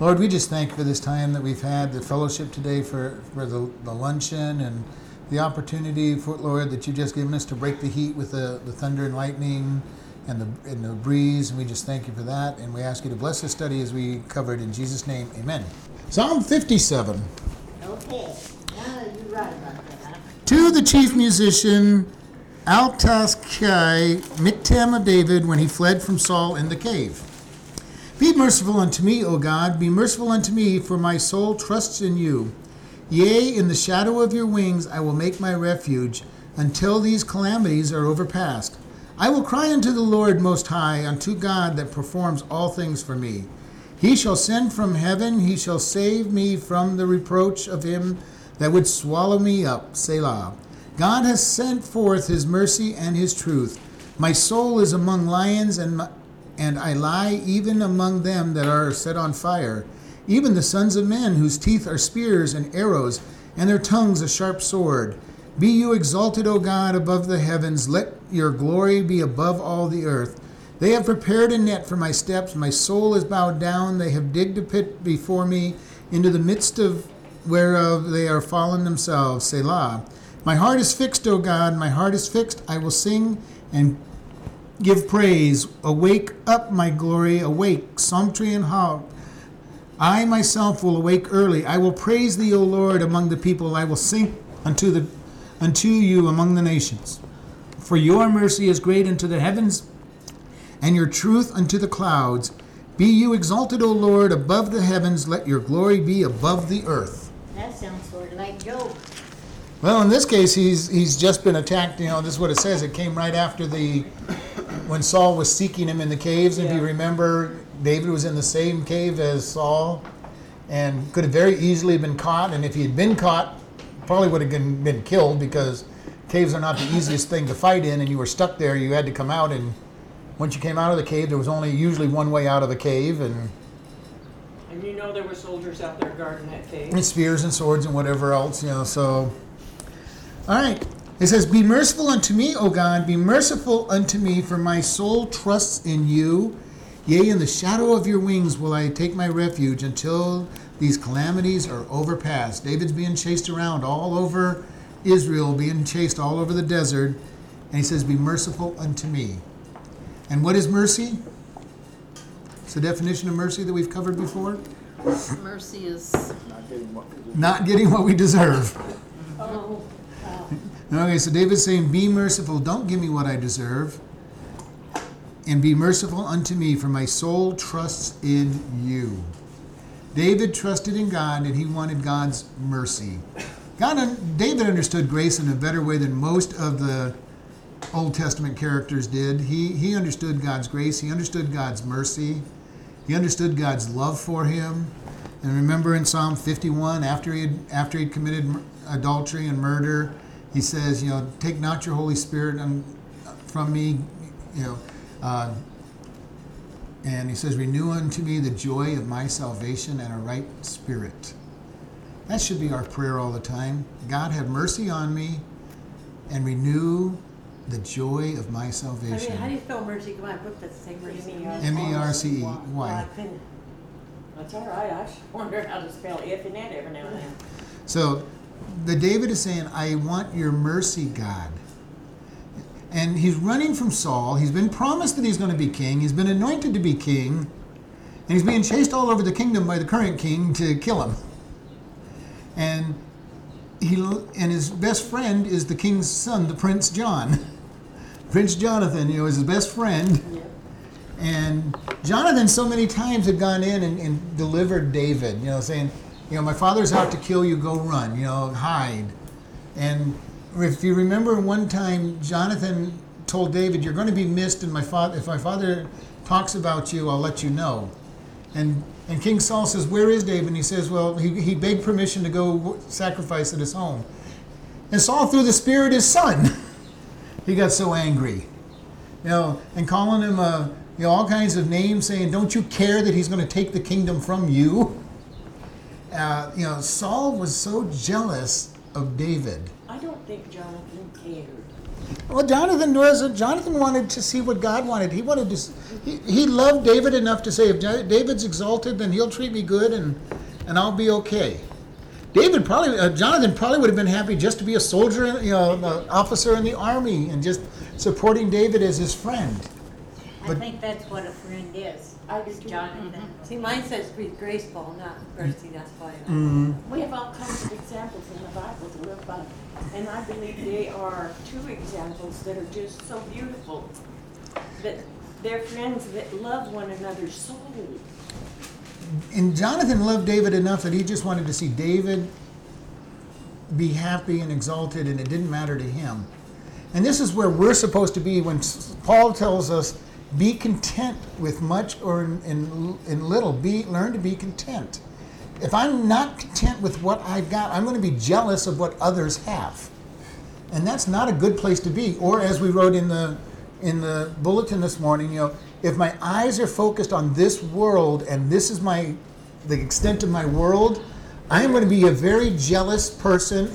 Lord, we just thank you for this time that we've had, the fellowship today, for the luncheon and the opportunity, for Lord, that you've just given us to break the heat with the thunder and lightning and the breeze. And we just thank you for that. And we ask you to bless this study as we cover it in Jesus' name. Amen. Psalm 57. Okay. Now you're right about that. To the chief musician, Al Taskai, Mittam of David, when he fled from Saul in the cave. Be merciful unto me, O God, be merciful unto me, for my soul trusts in you. Yea, in the shadow of your wings I will make my refuge, until these calamities are overpast. I will cry unto the Lord Most High, unto God that performs all things for me. He shall send from heaven, he shall save me from the reproach of him that would swallow me up. Selah. God has sent forth his mercy and his truth. My soul is among lions, and I lie even among them that are set on fire. Even the sons of men, whose teeth are spears and arrows, and their tongues a sharp sword. Be you exalted, O God, above the heavens. Let your glory be above all the earth. They have prepared a net for my steps. My soul is bowed down. They have digged a pit before me, into the midst of whereof they are fallen themselves. Selah. My heart is fixed, O God. My heart is fixed. I will sing and give praise. Awake up, my glory. Awake, psaltery and harp. I myself will awake early. I will praise thee, O Lord, among the people. I will sing unto you among the nations. For your mercy is great unto the heavens, and your truth unto the clouds. Be you exalted, O Lord, above the heavens. Let your glory be above the earth. That sounds sort of like Job. Well, in this case, he's just been attacked. You know, this is what it says. It came right after when Saul was seeking him in the caves. Yeah. If you remember, David was in the same cave as Saul and could have very easily been caught. And if he had been caught, probably would have been killed, because caves are not the easiest thing to fight in, and you were stuck there. You had to come out, and once you came out of the cave, there was only usually one way out of a cave. And you know there were soldiers out there guarding that cave. And spears and swords and whatever else, you know, so. All right. It says, be merciful unto me, O God, be merciful unto me, for my soul trusts in you. Yea, in the shadow of your wings will I take my refuge, until these calamities are overpast. David's being chased around all over Israel, being chased all over the desert. And he says, be merciful unto me. And what is mercy? It's the definition of mercy that we've covered before. Mercy is not getting what we deserve. Oh. Wow. Okay, so David's saying, be merciful, don't give me what I deserve. And be merciful unto me, for my soul trusts in you. David trusted in God, and he wanted God's mercy. David understood grace in a better way than most of the Old Testament characters did. He understood God's grace. He understood God's mercy. He understood God's love for him. And remember in Psalm 51, after he committed adultery and murder, he says, you know, take not your Holy Spirit from me, you know. And he says, renew unto me the joy of my salvation and a right spirit. That should be our prayer all the time. God, have mercy on me and renew the joy of my salvation. I mean, how do you spell mercy? Come on, I put that same thing. M-E-R-C-E-Y. That's all right. I should wonder how to spell if and that every now and then. So, the David is saying, I want your mercy, God. And he's running from Saul. He's been promised that he's going to be king. He's been anointed to be king. And he's being chased all over the kingdom by the current king to kill him. And his best friend is the king's son, the Prince John. Prince Jonathan, you know, is his best friend. Yep. And Jonathan so many times had gone in and delivered David, you know, saying, you know, my father's out to kill you, go run, you know, hide. And if you remember one time, Jonathan told David, you're going to be missed, and if my father talks about you, I'll let you know. And King Saul says, where is David? And he says, well, he begged permission to go sacrifice at his home. And Saul threw the spear at his son. He got so angry. You know, and calling him you know, all kinds of names, saying, don't you care that he's going to take the kingdom from you? You know, Saul was so jealous of David. I don't think Jonathan cared. Well, Jonathan wanted to see what God wanted. He wanted to. He loved David enough to say, if David's exalted, then he'll treat me good, and I'll be okay. Jonathan probably would have been happy just to be a soldier, an officer in the army, and just supporting David as his friend. I think that's what a friend is. I just Jonathan. Mm-hmm. See, mine says be graceful, not mercy. That's why. Mm-hmm. We have all kinds of examples in the Bible to live by, and I believe they are two examples that are just so beautiful. That they're friends that love one another solely. And Jonathan loved David enough that he just wanted to see David be happy and exalted, and it didn't matter to him. And this is where we're supposed to be when Paul tells us, be content with much or in little. Learn to be content. If I'm not content with what I've got, I'm going to be jealous of what others have. And that's not a good place to be. Or as we wrote in the bulletin this morning, if my eyes are focused on this world and this is the extent of my world, I'm going to be a very jealous person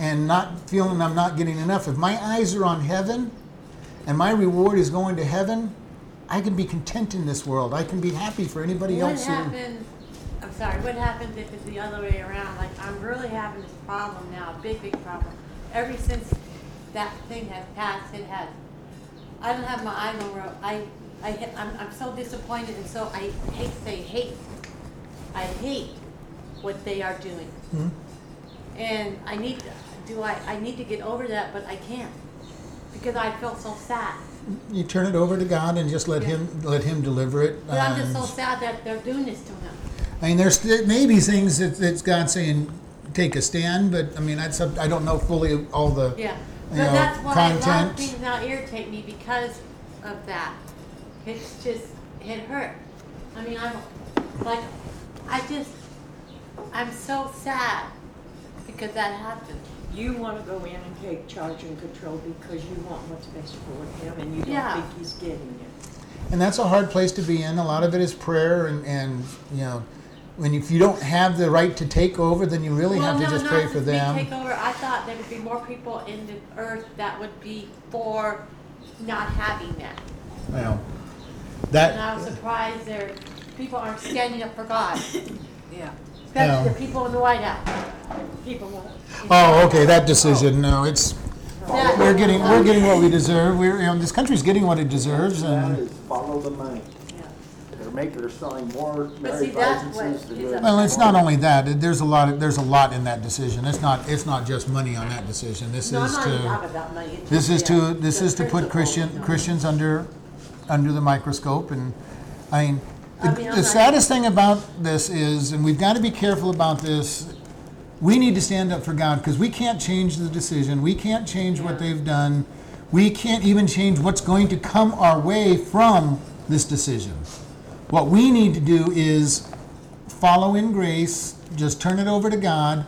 and not feeling I'm not getting enough. If my eyes are on heaven, and my reward is going to heaven, I can be content in this world. I can be happy for anybody else. What happens if it's the other way around? Like, I'm really having this problem now, a big, big problem. Ever since that thing has passed, it has. I don't have my eyes on road. I'm so disappointed, and so I hate what they are doing. Mm-hmm. And I need to get over that, but I can't. Because I feel so sad. You turn it over to God and just let Him deliver it. But I'm just so sad that they're doing this to him. I mean, there may be things that God's saying, take a stand, but I mean, I don't know fully all the that's why content. A lot of things now irritate me because of that. It's just, it hurt. I mean, I'm so sad because that happened. You want to go in and take charge and control because you want what's best for him and you don't think he's getting it. And that's a hard place to be in. A lot of it is prayer and when if you don't have the right to take over, then you really have to pray for them. Take over. I thought there would be more people in the earth that would be for not having that. Well, and I was surprised there people aren't standing up for God. Yeah. Especially the people in the White House. Oh, okay, that decision. No, we're getting what we deserve. This country's getting what it deserves. And that is follow the money. Yeah. They're making or selling more marriage licenses. Well, it's not only that. There's a lot in that decision. It's not just money on that decision. This is to put Christians under the microscope. And I mean, the saddest thing about this is, and we've got to be careful about this. We need to stand up for God because we can't change the decision. We can't change what they've done. We can't even change what's going to come our way from this decision. What we need to do is follow in grace, just turn it over to God,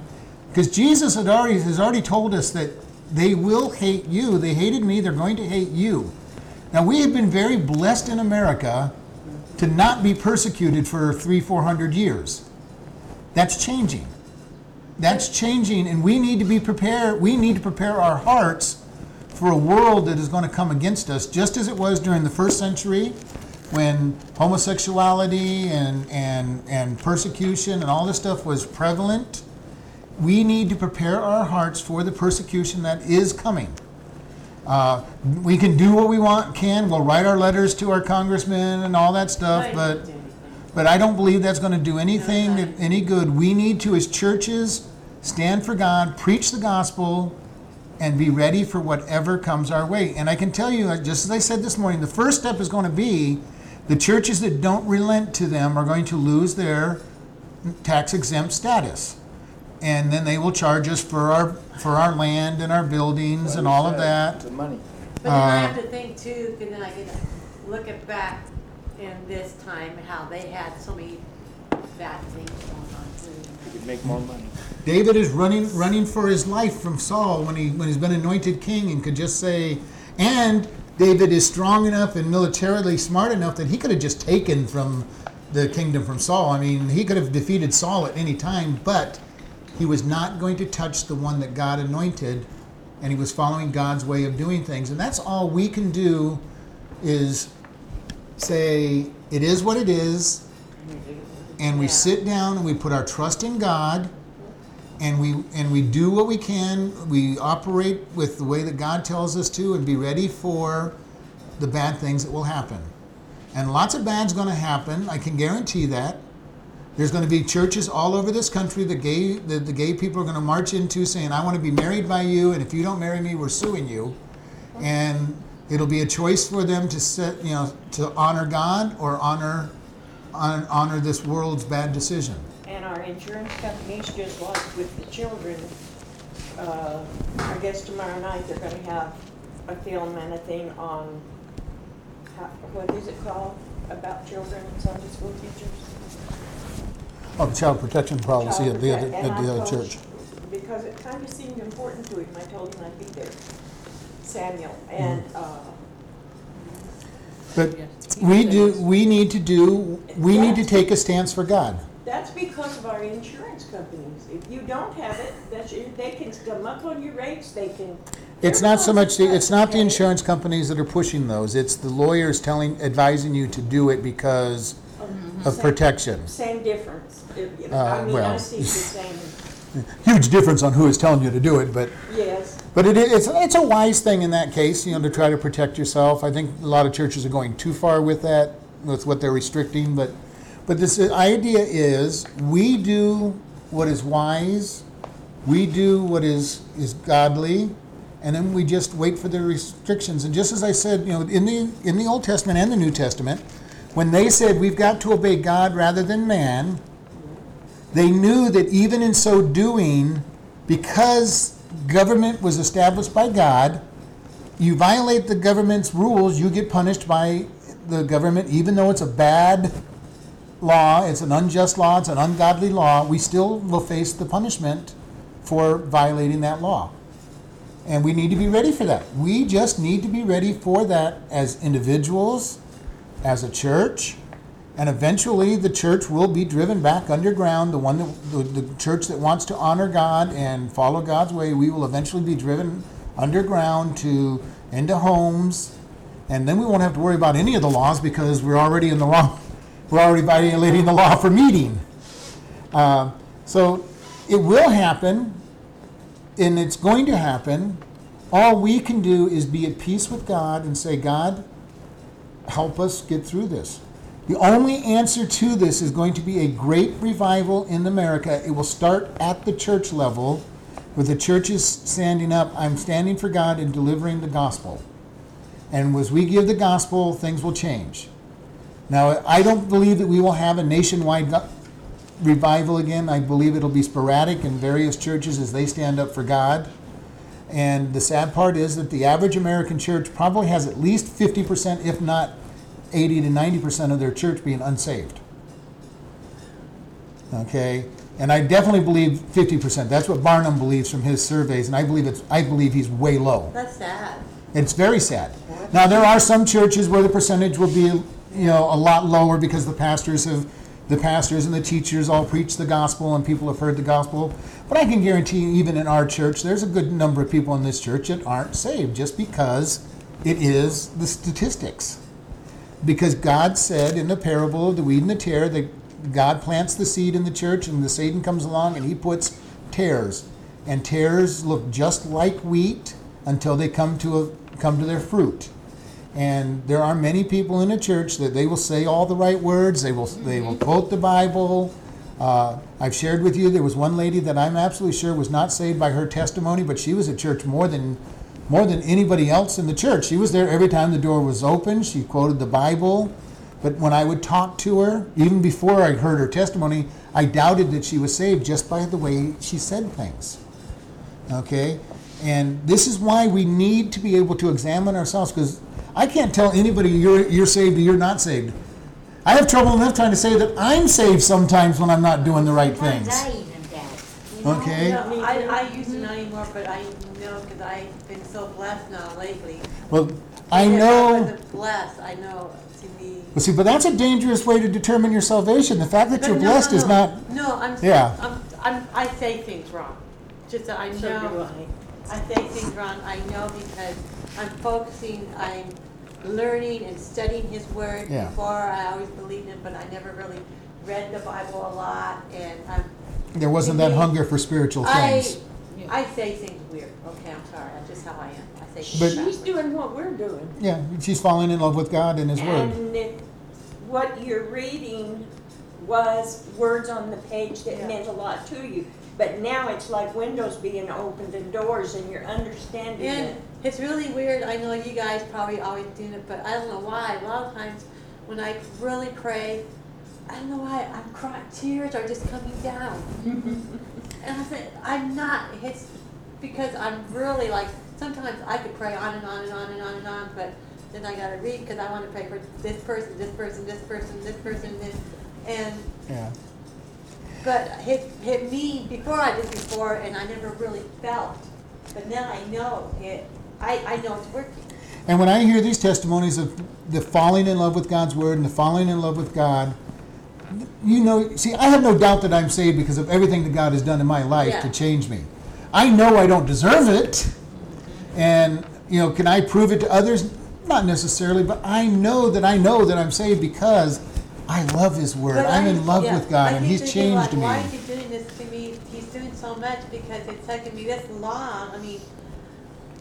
because Jesus has already told us that they will hate you. They hated me. They're going to hate you. Now, we have been very blessed in America to not be persecuted for 400 years. That's changing. That's changing, and we need to be prepared. We need to prepare our hearts for a world that is going to come against us, just as it was during the first century when homosexuality and persecution and all this stuff was prevalent. We need to prepare our hearts for the persecution that is coming. We can do what we want. We'll write our letters to our congressmen and all that stuff, but I don't believe that's going to do anything any good. We need to, as churches, stand for God, preach the gospel, and be ready for whatever comes our way. And I can tell you, just as I said this morning, the first step is going to be the churches that don't relent to them are going to lose their tax-exempt status. And then they will charge us for our land and our buildings and all of that. The money. But then I have to think, too, and then I get to look at back. And this time, how they had so many bad things going on too. They could make more money. David is running for his life from Saul when he's been anointed king and could just say, and David is strong enough and militarily smart enough that he could have just taken from the kingdom from Saul. I mean, he could have defeated Saul at any time, but he was not going to touch the one that God anointed and he was following God's way of doing things. And that's all we can do is say, it is what it is, and we sit down and we put our trust in God, and we do what we can. We operate with the way that God tells us to, and be ready for the bad things that will happen. And lots of bad's going to happen, I can guarantee that. There's going to be churches all over this country that the gay people are going to march into saying, I want to be married by you, and if you don't marry me, we're suing you. And it'll be a choice for them to set, you know, to honor God or honor this world's bad decision. And our insurance companies just lost with the children. I guess tomorrow night they're going to have a film and a thing on, what is it called, about children and Sunday school teachers? Oh, the child protection policy at the other church. Because it kind of seemed important to him, I told him I'd be there. Samuel and. We need to take a stance for God. That's because of our insurance companies. If you don't have it, they can muck on your rates. They can. It's not so much the insurance companies that are pushing those. It's the lawyers advising you to do it because of protection. Same difference. I see the same. Huge difference on who is telling you to do it, but. Yes. But it's a wise thing in that case, you know, to try to protect yourself. I think a lot of churches are going too far with that, with what they're restricting. But this idea is, we do what is wise, we do what is godly, and then we just wait for the restrictions. And just as I said, you know, in the Old Testament and the New Testament, when they said we've got to obey God rather than man, they knew that even in so doing, because government was established by God, you violate the government's rules, you get punished by the government, even though it's a bad law, it's an unjust law, it's an ungodly law, we still will face the punishment for violating that law. And we need to be ready for that. We just need to be ready for that as individuals, as a church, and eventually the church will be driven back underground. The church that wants to honor God and follow God's way, we will eventually be driven underground into homes, and then we won't have to worry about any of the laws because we're already in the wrong. We're already violating the law for meeting. So it will happen, and it's going to happen. All we can do is be at peace with God and say, God, help us get through this. The only answer to this is going to be a great revival in America. It will start at the church level, with the churches standing up. I'm standing for God and delivering the gospel. And as we give the gospel, things will change. Now, I don't believe that we will have a nationwide revival again. I believe it'll be sporadic in various churches as they stand up for God. And the sad part is that the average American church probably has at least 50%, if not 80 to 90% of their church being unsaved. Okay? And I definitely believe 50%. That's what Barnum believes from his surveys, and I believe he's way low. That's sad. It's very sad. Now, there are some churches where the percentage will be, you know, a lot lower because the pastors and the teachers all preach the gospel and people have heard the gospel. But I can guarantee you, even in our church, there's a good number of people in this church that aren't saved just because it is the statistics. Because God said in the parable of the weed and the tare that God plants the seed in the church and the Satan comes along and he puts tares. And tares look just like wheat until they come to their fruit. And there are many people in the church that they will say all the right words. They will quote the Bible. I've shared with you, there was one lady that I'm absolutely sure was not saved by her testimony, but she was at church more than anybody else in the church. She was there every time the door was open. She quoted the Bible. But when I would talk to her, even before I heard her testimony, I doubted that she was saved just by the way she said things. Okay? And this is why we need to be able to examine ourselves, because I can't tell anybody you're saved or you're not saved. I have trouble enough trying to say that I'm saved sometimes when I'm not doing the right things. Okay. No, I use it not anymore, but I know because I've been so blessed now lately. Well, I know. Blessed, I know to be. Well, see, but that's a dangerous way to determine your salvation. The fact that you're blessed is not. No, I'm. Yeah. I say things wrong. Just that I know. I thank things wrong. I know because I'm focusing, I'm learning and studying his word. Yeah. Before I always believed it, but I never really read the Bible a lot, and I'm there wasn't that hunger for spiritual things. I say things weird. Okay, I'm sorry. That's just how I am. I say things backwards. She's doing what we're doing. Yeah, she's falling in love with God and His Word. And what you're reading was words on the page that meant a lot to you. But now it's like windows being opened and doors, and you're understanding it. And it's really weird. I know you guys probably always do it, but I don't know why. A lot of times when I really pray, I don't know why, I'm crying. Tears are just coming down. And I said, I'm not, it's because I'm really like, sometimes I could pray on and on and on and on and on, but then I got to read because I want to pray for this person, this person, this person, this person, this, and, yeah. But hit me before I did before, and I never really felt, but now I know it, I know it's working. And when I hear these testimonies of the falling in love with God's Word and the falling in love with God, you know, see, I have no doubt that I'm saved because of everything that God has done in my life to change me. I know I don't deserve it. And, you know, can I prove it to others? Not necessarily, but I know that I'm saved because I love His Word. But I'm in love with God, and He's changed me. Why is He doing this to me? He's doing so much because it's taken me this long. I mean,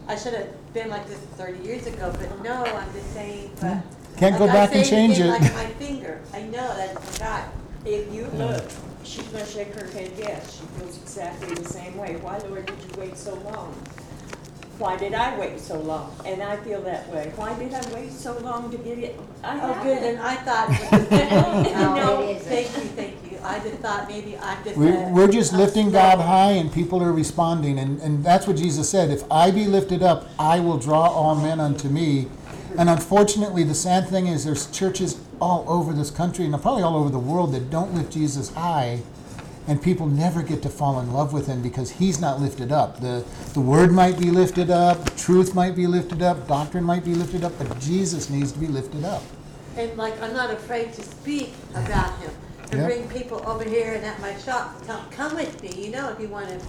I should have been like this 30 years ago, but no, I'm just saying, but... Yeah. Can't go back and change it. Like my finger. I know that's God. If you look, she's going to shake her head yes. She feels exactly the same way. Why, Lord, did you wait so long? Why did I wait so long? And I feel that way. Why did I wait so long to get it? Good. And I thought, no, thank you. I just thought maybe I'm just... We're just lifting God high, and people are responding. And that's what Jesus said. If I be lifted up, I will draw all men unto me. And unfortunately, the sad thing is there's churches all over this country and probably all over the world that don't lift Jesus high, and people never get to fall in love with Him because He's not lifted up. The Word might be lifted up, truth might be lifted up, doctrine might be lifted up, but Jesus needs to be lifted up. And, like, I'm not afraid to speak about Him, to bring people over here and at my shop, tell them, come with me, you know, if you want to.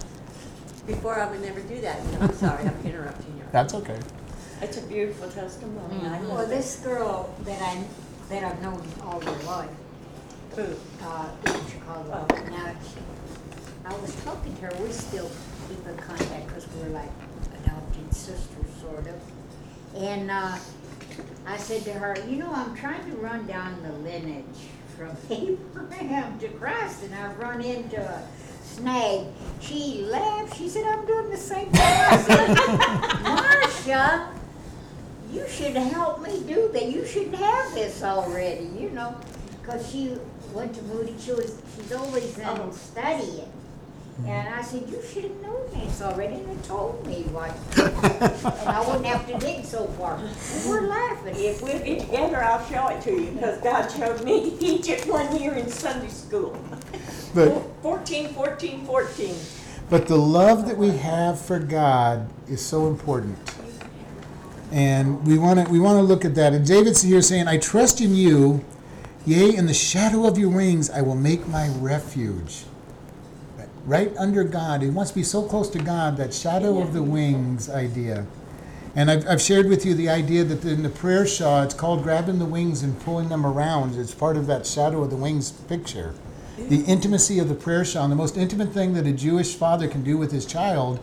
Before, I would never do that. You know, I'm sorry, I'm interrupting you. That's okay. It's a beautiful testimony. Mm-hmm. Well, this girl that I've known all my life, in Chicago. Oh. Now, I was talking to her. We still keep in contact because we're like adopted sisters, sort of. And I said to her, you know, I'm trying to run down the lineage from Abraham to Christ, and I've run into a snag. She laughed. She said, I'm doing the same thing. I said, Marcia, you should help me do that. You should have this already, you know, because she went to Moody. She's always in studying. And I said, you should have known this already. And it told me what. And I wouldn't have to dig so far. And we're laughing. If we get together, I'll show it to you, because God showed me. He took one year in Sunday school. But 14. But the love that we have for God is so important. And we want to look at that. And David's here saying, I trust in you. Yea, in the shadow of your wings, I will make my refuge. Right under God. He wants to be so close to God, that shadow of the wings idea. And I've shared with you the idea that in the prayer shawl, it's called grabbing the wings and pulling them around. It's part of that shadow of the wings picture. The intimacy of the prayer shawl. And the most intimate thing that a Jewish father can do with his child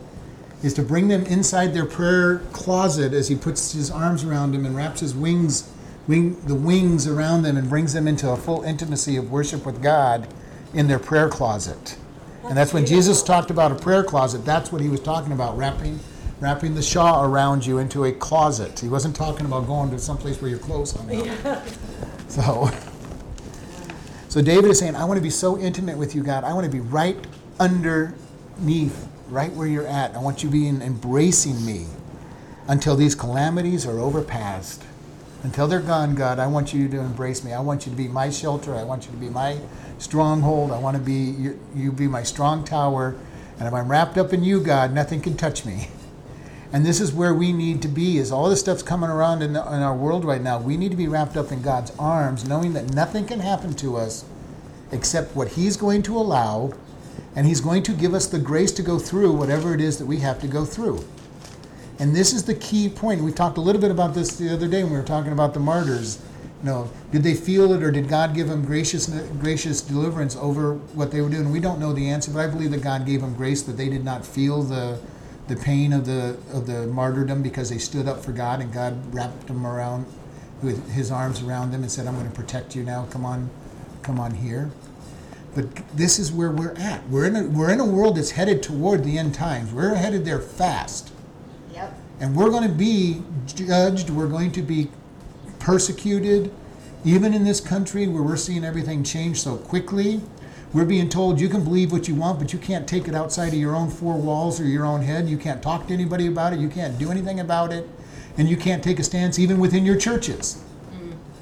is to bring them inside their prayer closet as he puts his arms around them and wraps his wings around them and brings them into a full intimacy of worship with God in their prayer closet. And that's when Jesus talked about a prayer closet. That's what He was talking about, wrapping the shawl around you into a closet. He wasn't talking about going to someplace where your clothes hung out. Yeah. So David is saying, I want to be so intimate with you, God. I want to be right underneath, right where you're at. I want you to be embracing me until these calamities are overpassed. Until they're gone, God, I want you to embrace me. I want you to be my shelter. I want you to be my stronghold. I want to be you be my strong tower. And if I'm wrapped up in you, God, nothing can touch me. And this is where we need to be, is all this stuff's coming around in our world right now. We need to be wrapped up in God's arms, knowing that nothing can happen to us except what He's going to allow, and He's going to give us the grace to go through whatever it is that we have to go through. And this is the key point. We talked a little bit about this the other day when we were talking about the martyrs. You know, did they feel it, or did God give them gracious deliverance over what they were doing? We don't know the answer, but I believe that God gave them grace, that they did not feel the pain of the martyrdom, because they stood up for God, and God wrapped them around with his arms around them and said, I'm going to protect you now. Come on here. But this is where we're at. We're in a world that's headed toward the end times. We're headed there fast. Yep. And we're going to be judged. We're going to be persecuted. Even in this country where we're seeing everything change so quickly, we're being told you can believe what you want, but you can't take it outside of your own four walls or your own head. You can't talk to anybody about it. You can't do anything about it. And you can't take a stance even within your churches.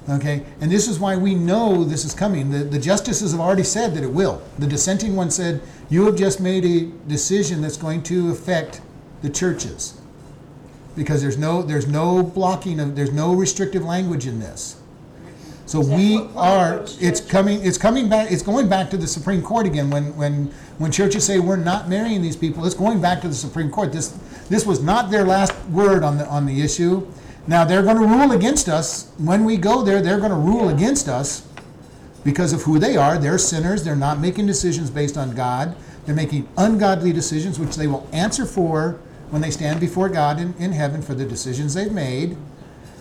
Okay, and this is why we know this is coming. The justices have already said that it will. The dissenting one said, you have just made a decision that's going to affect the churches, because there's no blocking of, there's no restrictive language in this. So we are, it's coming back, it's going back to the Supreme Court again. When churches say we're not marrying these people, it's going back to the Supreme Court. This was not their last word on the issue. Now they're going to rule against us. When we go there, they're going to rule against us because of who they are. They're sinners. They're not making decisions based on God. They're making ungodly decisions, which they will answer for when they stand before God in heaven for the decisions they've made.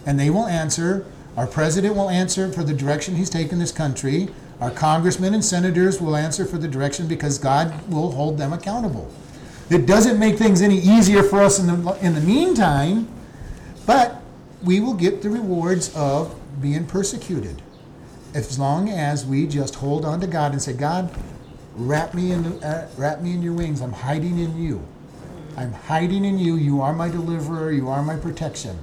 And they will answer. Our president will answer for the direction he's taken this country. Our congressmen and senators will answer for the direction, because God will hold them accountable. It doesn't make things any easier for us in the meantime, but we will get the rewards of being persecuted, as long as we just hold on to God and say, God, wrap me in your wings. I'm hiding in you. I'm hiding in you. You are my deliverer. You are my protection.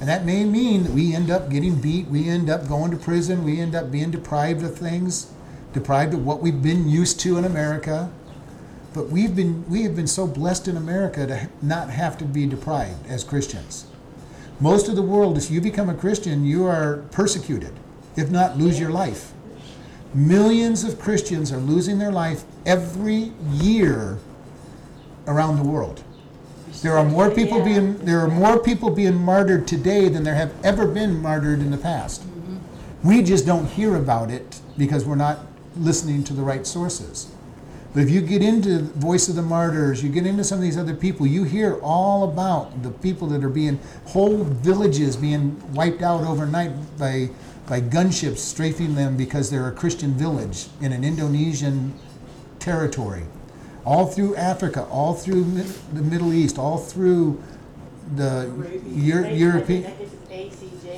And that may mean that we end up getting beat. We end up going to prison. We end up being deprived of things, deprived of what we've been used to in America. But we have been so blessed in America to not have to be deprived as Christians. Most of the world, if you become a Christian, you are persecuted, if not lose your life. Millions of Christians are losing their life every year around the world. There are more people being martyred today than there have ever been martyred in the past. Mm-hmm. We just don't hear about it because we're not listening to the right sources. But if you get into the Voice of the Martyrs, you get into some of these other people, you hear all about the people that are being, whole villages being wiped out overnight by gunships strafing them because they're a Christian village in an Indonesian territory. All through Africa, all through the Middle East, all through the European,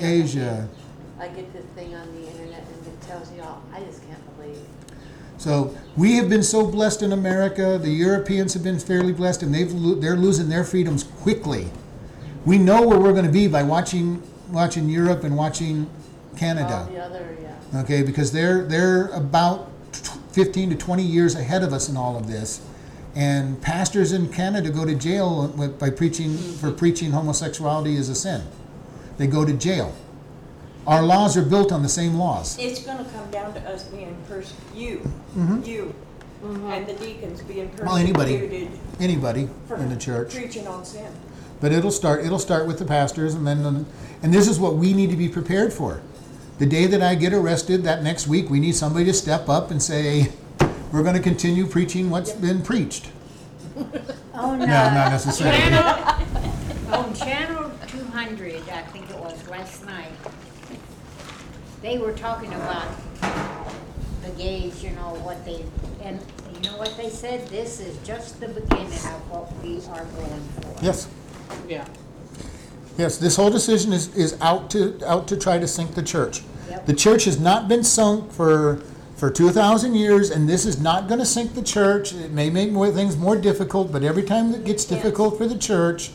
Asia. I get this thing on the internet and it tells you all, I just can't believe. So we have been so blessed in America. The Europeans have been fairly blessed, and they're losing their freedoms quickly. We know where we're going to be by watching Europe and watching Canada. All the other, yeah. Okay, because they're about 15 to 20 years ahead of us in all of this, and pastors in Canada go to jail by preaching homosexuality is a sin. They go to jail. Our laws are built on the same laws. It's going to come down to us being persecuted. Mm-hmm. And the deacons being persecuted. Well, anybody in the church preaching on sin. But it'll start with the pastors, and then, and this is what we need to be prepared for. The day that I get arrested, that next week, we need somebody to step up and say, "We're going to continue preaching what's been preached." Oh no, not necessarily. Channel 200, I think it was last night. They were talking about the gays, and you know what they said? This is just the beginning of what we are going for. Yes. Yeah. Yes, this whole decision is out to try to sink the church. Yep. The church has not been sunk for 2,000 years, and this is not going to sink the church. It may make things more difficult, but every time it gets difficult for the church,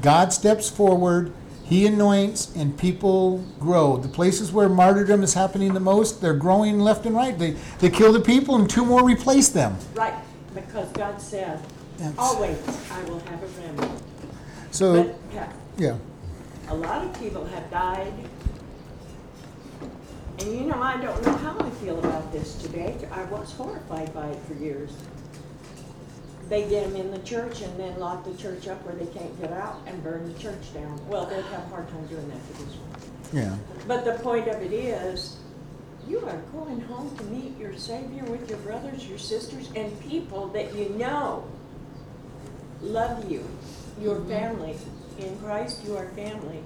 God steps forward. He anoints, and people grow. The places where martyrdom is happening the most, they're growing left and right. They kill the people, and two more replace them. Right, because God said, always I will have a remnant. So, yeah. A lot of people have died. And I don't know how I feel about this today. I was horrified by it for years. They get them in the church and then lock the church up where they can't get out and burn the church down. Well, they'd have a hard time doing that for this one. Yeah. But the point of it is, you are going home to meet your Savior with your brothers, your sisters, and people that you know love you, your family. In Christ, you are family.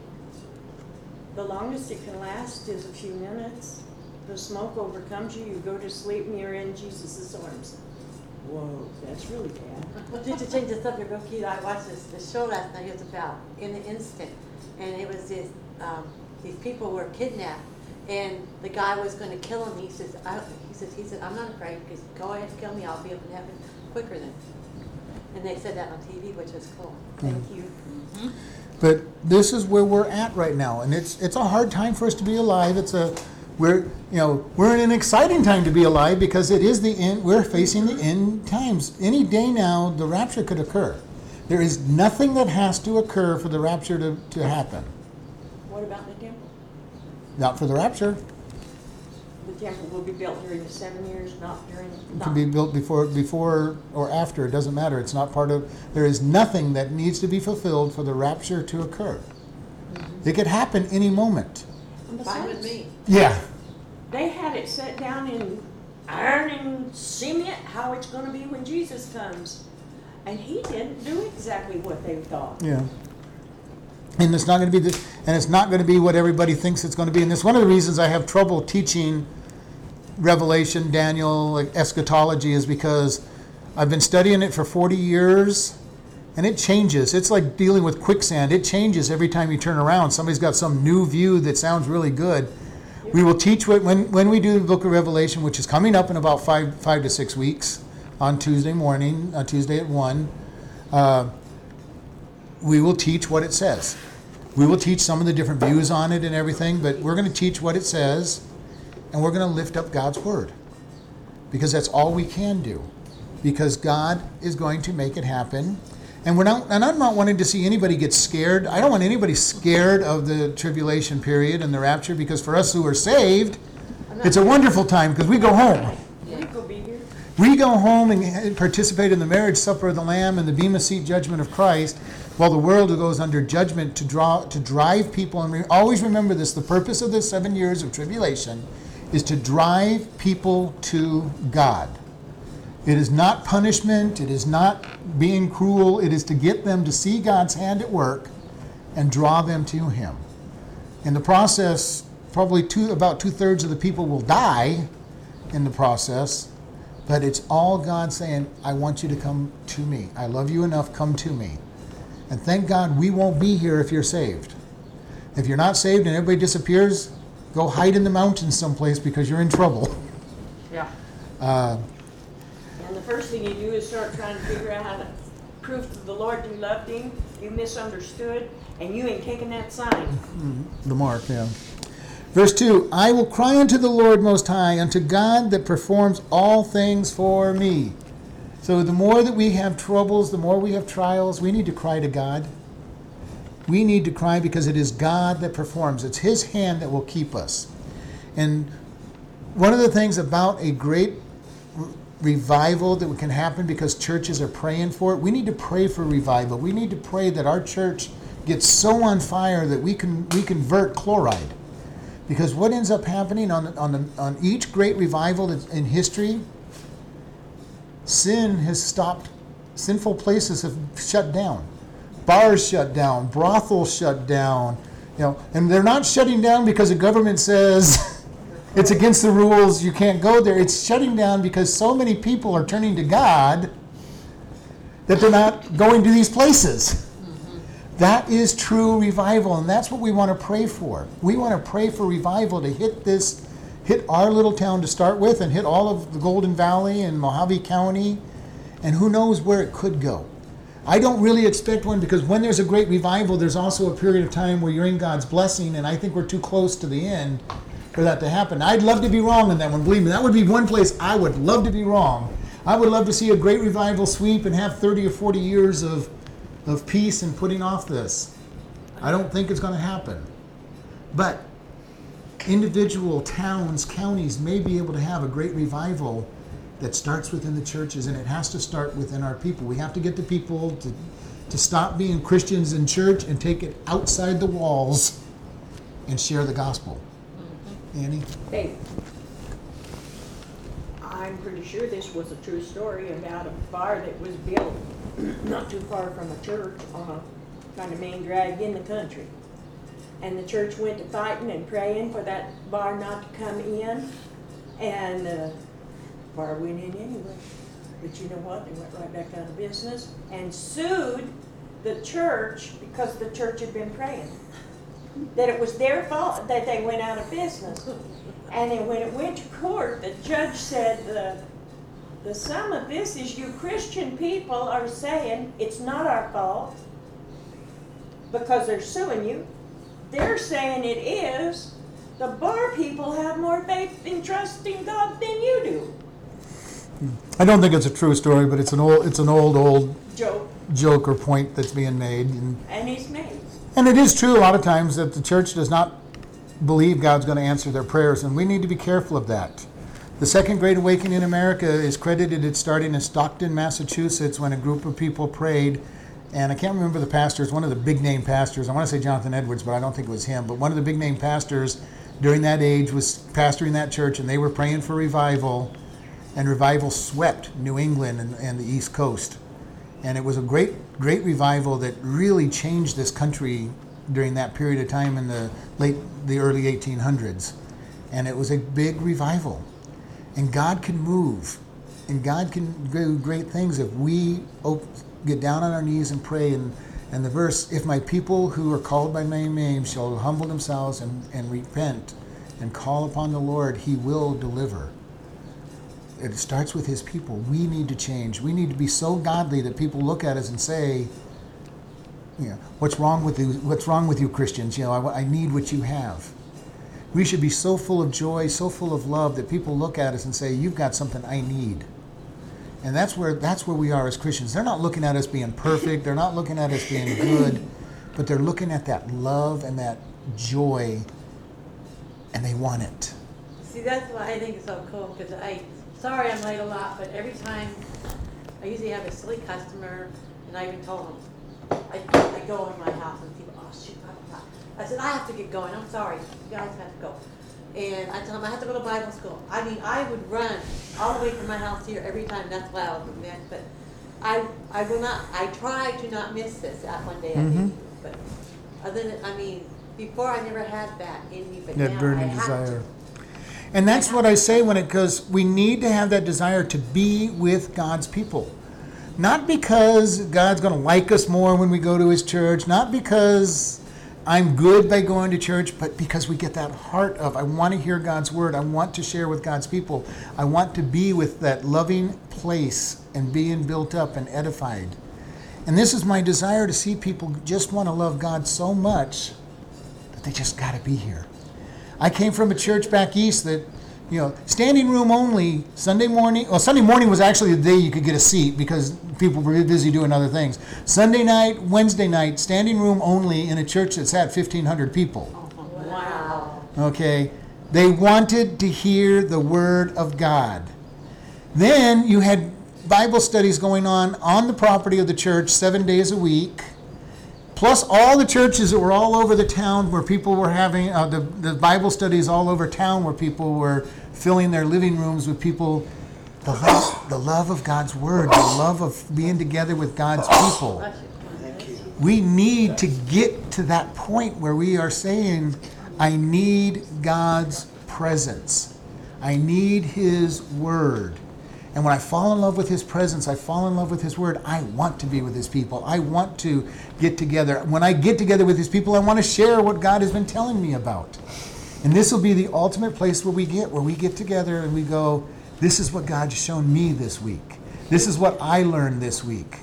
The longest it can last is a few minutes. The smoke overcomes you, you go to sleep, and you're in Jesus' arms. Whoa, that's really bad. Well, just to change the subject real quick, I watched this show last night. It was about In the Instant, and it was this, these people were kidnapped, and the guy was going to kill him. He says, he said, I'm not afraid. Go ahead, kill me. I'll be up in heaven quicker than. And they said that on TV, which was cool. Thank you. Mm-hmm. But this is where we're at right now, and it's a hard time for us to be alive. We're in an exciting time to be alive because it is the end. We're facing the end times. Any day now, the rapture could occur. There is nothing that has to occur for the rapture to happen. What about the temple? Not for the rapture. The temple will be built during the 7 years, not during. It can be built before or after. It doesn't matter. It's not part of. There is nothing that needs to be fulfilled for the rapture to occur. Mm-hmm. It could happen any moment. Fine with me. Yeah. They had it set down in iron and cement how it's going to be when Jesus comes, and he didn't do exactly what they thought. Yeah. And it's not going to be this, and it's not going to be what everybody thinks it's going to be. And that's one of the reasons I have trouble teaching Revelation, Daniel, like eschatology, is because I've been studying it for 40 years, and it changes. It's like dealing with quicksand. It changes every time you turn around. Somebody's got some new view that sounds really good. We will teach when we do the Book of Revelation, which is coming up in about five to 6 weeks on Tuesday morning, on Tuesday at 1. We will teach what it says. We will teach some of the different views on it and everything, but we're going to teach what it says, and we're going to lift up God's word, because that's all we can do, because God is going to make it happen. And I'm not wanting to see anybody get scared. I don't want anybody scared of the tribulation period and the rapture, because for us who are saved, it's a wonderful time, because we go home. We go home and participate in the marriage supper of the Lamb and the Bema Seat judgment of Christ, while the world goes under judgment to drive people. And always remember this, the purpose of the 7 years of tribulation is to drive people to God. It is not punishment. It is not being cruel. It is to get them to see God's hand at work and draw them to him. In the process, probably about two-thirds of the people will die in the process. But it's all God saying, I want you to come to me. I love you enough, come to me. And thank God we won't be here if you're saved. If you're not saved and everybody disappears, go hide in the mountains someplace, because you're in trouble. Yeah. And the first thing you do is start trying to figure out how to prove to the Lord you loved him, you misunderstood, and you ain't taking that sign. The mark, yeah. Verse 2, I will cry unto the Lord Most High, unto God that performs all things for me. So the more that we have troubles, the more we have trials, we need to cry to God. We need to cry, because it is God that performs. It's his hand that will keep us. And one of the things about a great revival that can happen, because churches are praying for it, we need to pray for revival. We need to pray that our church gets so on fire that we convert chloride. Because what ends up happening on each great revival in history, sin has stopped. Sinful places have shut down. Bars shut down. Brothels shut down. And they're not shutting down because the government says it's against the rules, you can't go there. It's shutting down because so many people are turning to God that they're not going to these places. That is true revival, and that's what we want to pray for. We want to pray for revival to hit our little town to start with, and hit all of the Golden Valley and Mojave County, and who knows where it could go. I don't really expect one, because when there's a great revival, there's also a period of time where you're in God's blessing, and I think we're too close to the end for that to happen. I'd love to be wrong in that one, believe me. That would be one place I would love to be wrong. I would love to see a great revival sweep and have 30 or 40 years of peace and putting off this. I don't think it's going to happen. But individual towns, counties may be able to have a great revival that starts within the churches, and it has to start within our people. We have to get the people to stop being Christians in church and take it outside the walls and share the gospel. Annie? Hey, I'm pretty sure this was a true story about a bar that was built not too far from a church on a kind of main drag in the country. And the church went to fighting and praying for that bar not to come in, and the bar went in anyway. But you know what? They went right back out of business and sued the church because the church had been praying. That it was their fault that they went out of business. And then when it went to court, the judge said, the sum of this is you Christian people are saying it's not our fault because they're suing you. They're saying it is. The bar people have more faith and trust in God than you do. I don't think it's a true story, but it's an old joke or point that's being made. And it's made. And it is true a lot of times that the church does not believe God's going to answer their prayers, and we need to be careful of that. The Second Great Awakening in America is credited at starting in Stockton, Massachusetts, when a group of people prayed, and I can't remember the pastors, one of the big-name pastors, I want to say Jonathan Edwards, but I don't think it was him, but one of the big-name pastors during that age was pastoring that church, and they were praying for revival, and revival swept New England and the East Coast. And it was a great revival that really changed this country during that period of time in the early 1800s. And it was a big revival. And God can move. And God can do great things if we get down on our knees and pray. And the verse, if my people who are called by my name shall humble themselves and repent and call upon the Lord, he will deliver. It starts with his people. We need to change. We need to be so godly that people look at us and say, you know, what's wrong with you Christians? You know, I need what you have. We should be so full of joy, so full of love that people look at us and say, you've got something I need. And that's where we are as Christians. They're not looking at us being perfect. They're not looking at us being good, but they're looking at that love and that joy, and they want it. See, that's why I think it's so cool, because sorry I'm late a lot, but every time I usually have a silly customer, and I even told him, I go in my house and people, oh shoot, I said, I have to get going, I'm sorry, you guys have to go. And I tell him I have to go to Bible school. I mean, I would run all the way from my house here every time, that's why I was in bed, but I will not, I try to not miss this that one day, I think, but other than, I mean, before I never had that in me, but that now burning desire. And that's what I say when it goes, we need to have that desire to be with God's people. Not because God's going to like us more when we go to his church, not because I'm good by going to church, but because we get that heart of, I want to hear God's word, I want to share with God's people, I want to be with that loving place and being built up and edified. And this is my desire, to see people just want to love God so much that they just got to be here. I came from a church back east that, you know, standing room only, Sunday morning. Well, Sunday morning was actually the day you could get a seat because people were busy doing other things. Sunday night, Wednesday night, standing room only in a church that's had 1,500 people. Wow. Okay. They wanted to hear the word of God. Then you had Bible studies going on the property of the church 7 days a week. Plus all the churches that were all over the town where people were having the Bible studies all over town, where people were filling their living rooms with people. The love of God's word, the love of being together with God's people. Thank you. We need to get to that point where we are saying, I need God's presence. I need his word. And when I fall in love with his presence, I fall in love with his word, I want to be with his people. I want to get together. When I get together with his people, I want to share what God has been telling me about. And this will be the ultimate place where we get together and we go, this is what God's shown me this week. This is what I learned this week.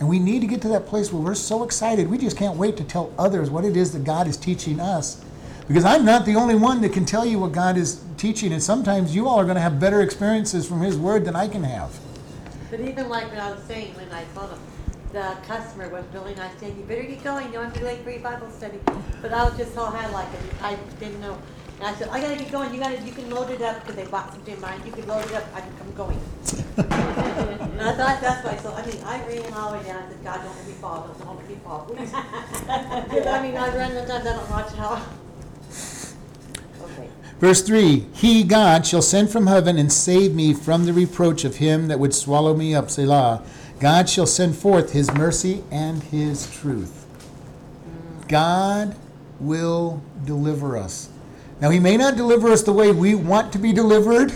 And we need to get to that place where we're so excited, we just can't wait to tell others what it is that God is teaching us. Because I'm not the only one that can tell you what God is teaching, and sometimes you all are going to have better experiences from his word than I can have. But even like what I was saying when I told him, the customer was really nice, saying, you better get going, you don't have to be late for your Bible study. But I was just so high, like, I didn't know. And I said, I gotta get going. You can load it up, because they bought some mine. You can load it up. I'm going. And I thought that's why. So I mean, I ran all the way down. I said, God, don't let me fall. Don't let me fall. I mean, I run sometimes. I don't watch how. Okay. Verse 3, He, God, shall send from heaven and save me from the reproach of him that would swallow me up, Selah. God shall send forth his mercy and his truth. God will deliver us. Now, he may not deliver us the way we want to be delivered.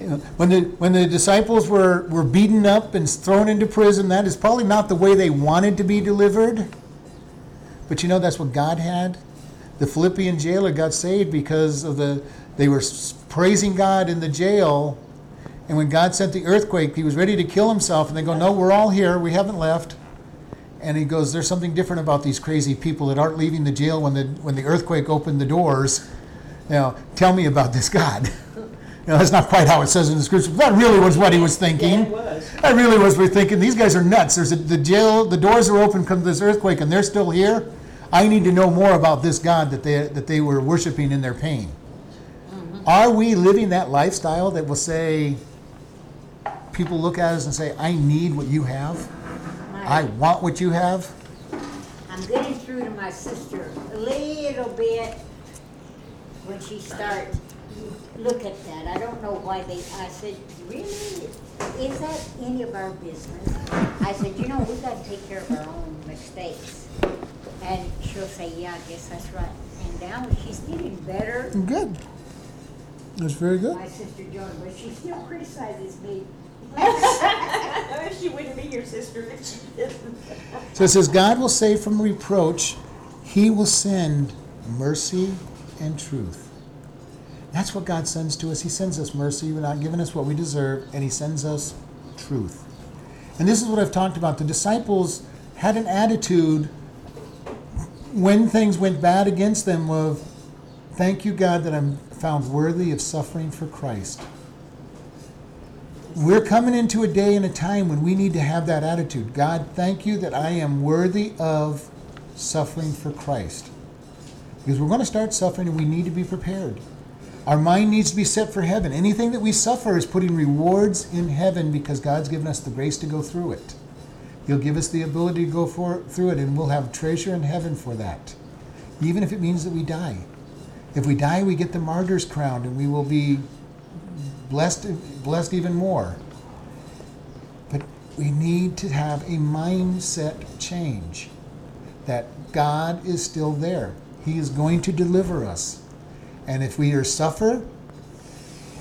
You know, when the disciples were beaten up and thrown into prison, that is probably not the way they wanted to be delivered. But you know, that's what God had. The Philippian jailer got saved because of they were praising God in the jail. And when God sent the earthquake, he was ready to kill himself. And they go, no, we're all here. We haven't left. And he goes, there's something different about these crazy people that aren't leaving the jail when the earthquake opened the doors. Now, tell me about this God. Now, that's not quite how it says in the scripture. That really was what he was thinking. Yeah, it was. That really was what he was thinking. These guys are nuts. The doors are open because of this earthquake, and they're still here. I need to know more about this God that they were worshiping in their pain. Mm-hmm. Are we living that lifestyle that will say, people look at us and say, I need what you have. I want what you have. I'm getting through to my sister a little bit when she starts. Look at that. I don't know why I said, really? Is that any of our business? I said, we've got to take care of our own mistakes. And she'll say, yeah, I guess that's right. And now she's getting better. Good. That's very good. My sister Joan, but she still criticizes me. I wish she wouldn't be your sister if she didn't. So it says, God will save from reproach. He will send mercy and truth. That's what God sends to us. He sends us mercy without giving us what we deserve, and he sends us truth. And this is what I've talked about. The disciples had an attitude when things went bad against them of, thank you, God, that I'm found worthy of suffering for Christ. We're coming into a day and a time when we need to have that attitude. God, thank you that I am worthy of suffering for Christ. Because we're going to start suffering, and we need to be prepared. Our mind needs to be set for heaven. Anything that we suffer is putting rewards in heaven because God's given us the grace to go through it. He'll give us the ability to go through it, and we'll have treasure in heaven for that, even if it means that we die. If we die, we get the martyr's crown, and we will be blessed even more. But we need to have a mindset change that God is still there. He is going to deliver us. And if we suffer,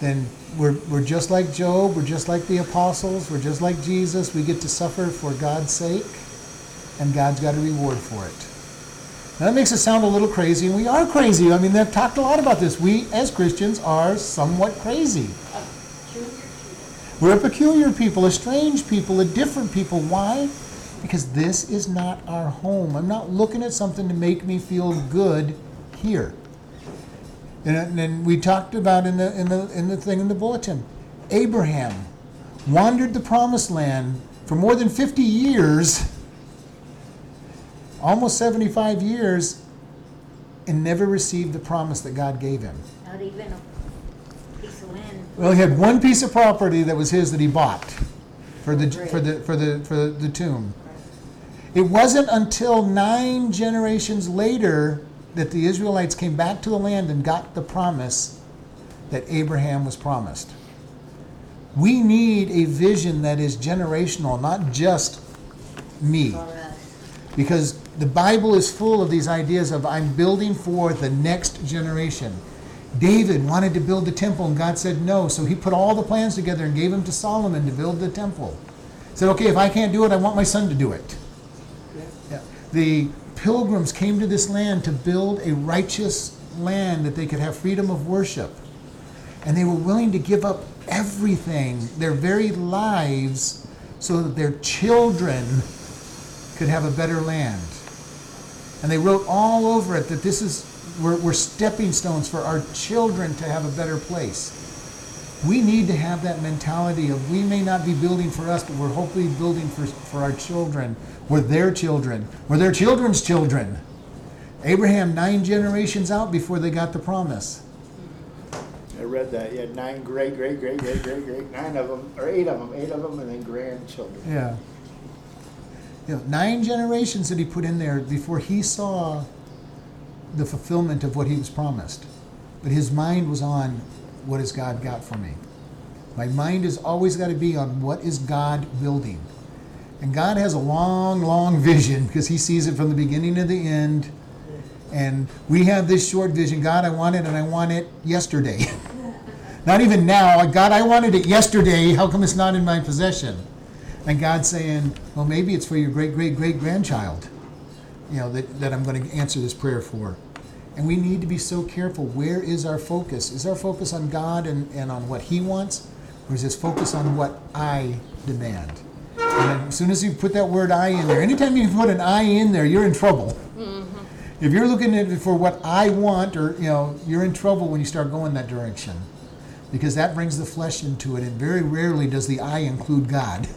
then we're just like Job, we're just like the apostles, we're just like Jesus. We get to suffer for God's sake, and God's got a reward for it. Now, that makes it sound a little crazy, and we are crazy. I mean, they've talked a lot about this. We, as Christians, are somewhat crazy. We're a peculiar people, a strange people, a different people. Why? Because this is not our home. I'm not looking at something to make me feel good here. And we talked about in the thing in the bulletin, Abraham wandered the Promised Land for more than 50 years. Almost 75 years, and never received the promise that God gave him. Not even a piece of land. Well, he had one piece of property that was his that he bought for the tomb. It wasn't until 9 generations later that the Israelites came back to the land and got the promise that Abraham was promised. We need a vision that is generational, not just me. Because the Bible is full of these ideas of, I'm building for the next generation. David wanted to build the temple, and God said no. So he put all the plans together and gave them to Solomon to build the temple. He said, okay, if I can't do it, I want my son to do it. Yeah. The pilgrims came to this land to build a righteous land that they could have freedom of worship. And they were willing to give up everything, their very lives, so that their children could have a better land. And they wrote all over it that this is, we're stepping stones for our children to have a better place. We need to have that mentality of, we may not be building for us, but we're hopefully building for our children, or their children, or their children's children. Abraham, 9 generations out before they got the promise. I read that. He had 9 great, 9 of them, or 8 of them, and then grandchildren. Yeah. You know, 9 generations that he put in there before he saw the fulfillment of what he was promised. But his mind was on, what has God got for me? My mind has always got to be on, what is God building? And God has a long, long vision, because he sees it from the beginning to the end. And we have this short vision. God, I want it, and I want it yesterday. Not even now. God, I wanted it yesterday. How come it's not in my possession? And God's saying, well, maybe it's for your great-great-great-grandchild, you know, that I'm going to answer this prayer for. And we need to be so careful. Where is our focus? Is our focus on God and on what he wants? Or is this focus on what I demand? And as soon as you put that word I in there, anytime you put an I in there, you're in trouble. If you're looking at it for what I want, or you know, you're in trouble when you start going that direction, because that brings the flesh into it, and very rarely does the I include God.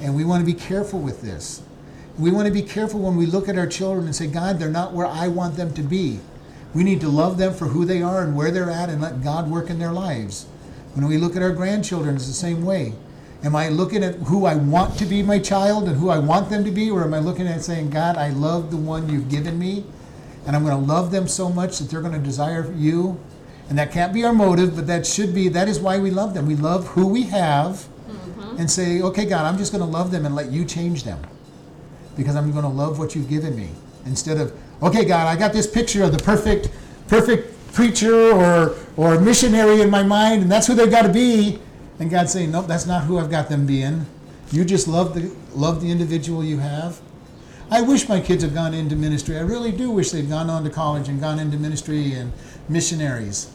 And we want to be careful with this. We want to be careful when we look at our children and say, God, they're not where I want them to be. We need to love them for who they are and where they're at, and let God work in their lives. When we look at our grandchildren, it's the same way. Am I looking at who I want to be my child and who I want them to be? Or am I looking at saying, God, I love the one you've given me, and I'm going to love them so much that they're going to desire you? And that can't be our motive, but that is why we love them. We love who we have and say, okay, God, I'm just going to love them and let you change them, because I'm going to love what you've given me. Instead of, okay, God, I got this picture of the perfect preacher or missionary in my mind, and that's who they've got to be. And God's saying, nope, that's not who I've got them being. You just love the individual you have. I wish my kids had gone into ministry. I really do wish they'd gone on to college and gone into ministry and missionaries.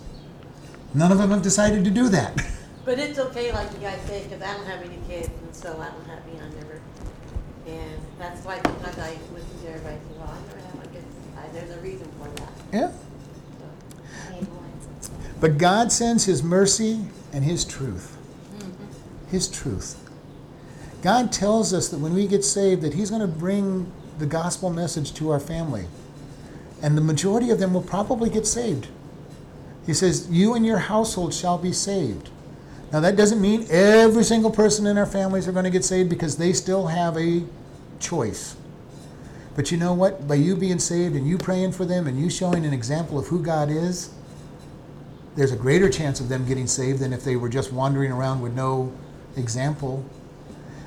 None of them have decided to do that. But it's okay, like you guys say, because I don't have any kids, and so I don't have any on never. And that's why sometimes I listen to everybody and say, well, I never have my kids. There's a reason for that. Yeah. So, but God sends his mercy and his truth. His truth. God tells us that when we get saved, that he's going to bring the gospel message to our family. And the majority of them will probably get saved. He says, you and your household shall be saved. Now that doesn't mean every single person in our families are going to get saved, because they still have a choice. But you know what? By you being saved and you praying for them and you showing an example of who God is, there's a greater chance of them getting saved than if they were just wandering around with no example.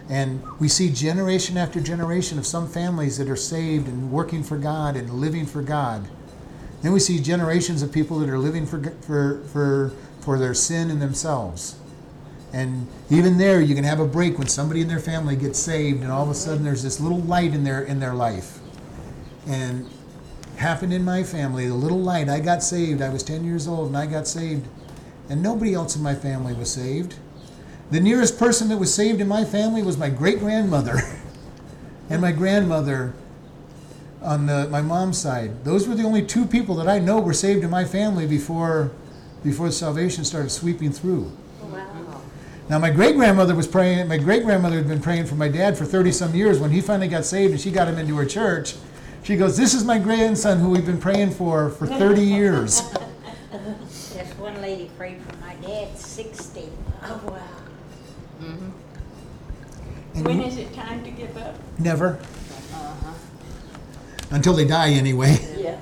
And we see generation after generation of some families that are saved and working for God and living for God. Then we see generations of people that are living for their sin and themselves. And even there, you can have a break when somebody in their family gets saved, and all of a sudden there's this little light in their life. And it happened in my family, the little light. I got saved. I was 10 years old and I got saved, and nobody else in my family was saved. The nearest person that was saved in my family was my great-grandmother and my grandmother on my mom's side. Those were the only 2 people that I know were saved in my family before salvation started sweeping through. Oh, wow. Now, my great-grandmother was praying. My great-grandmother had been praying for my dad for 30-some years. When he finally got saved and she got him into her church, she goes, this is my grandson who we've been praying for 30 years. There's one lady prayed for my dad, 60. Oh, wow. Mm-hmm. When is it time to give up? Never. Uh-huh. Until they die, anyway. Yeah.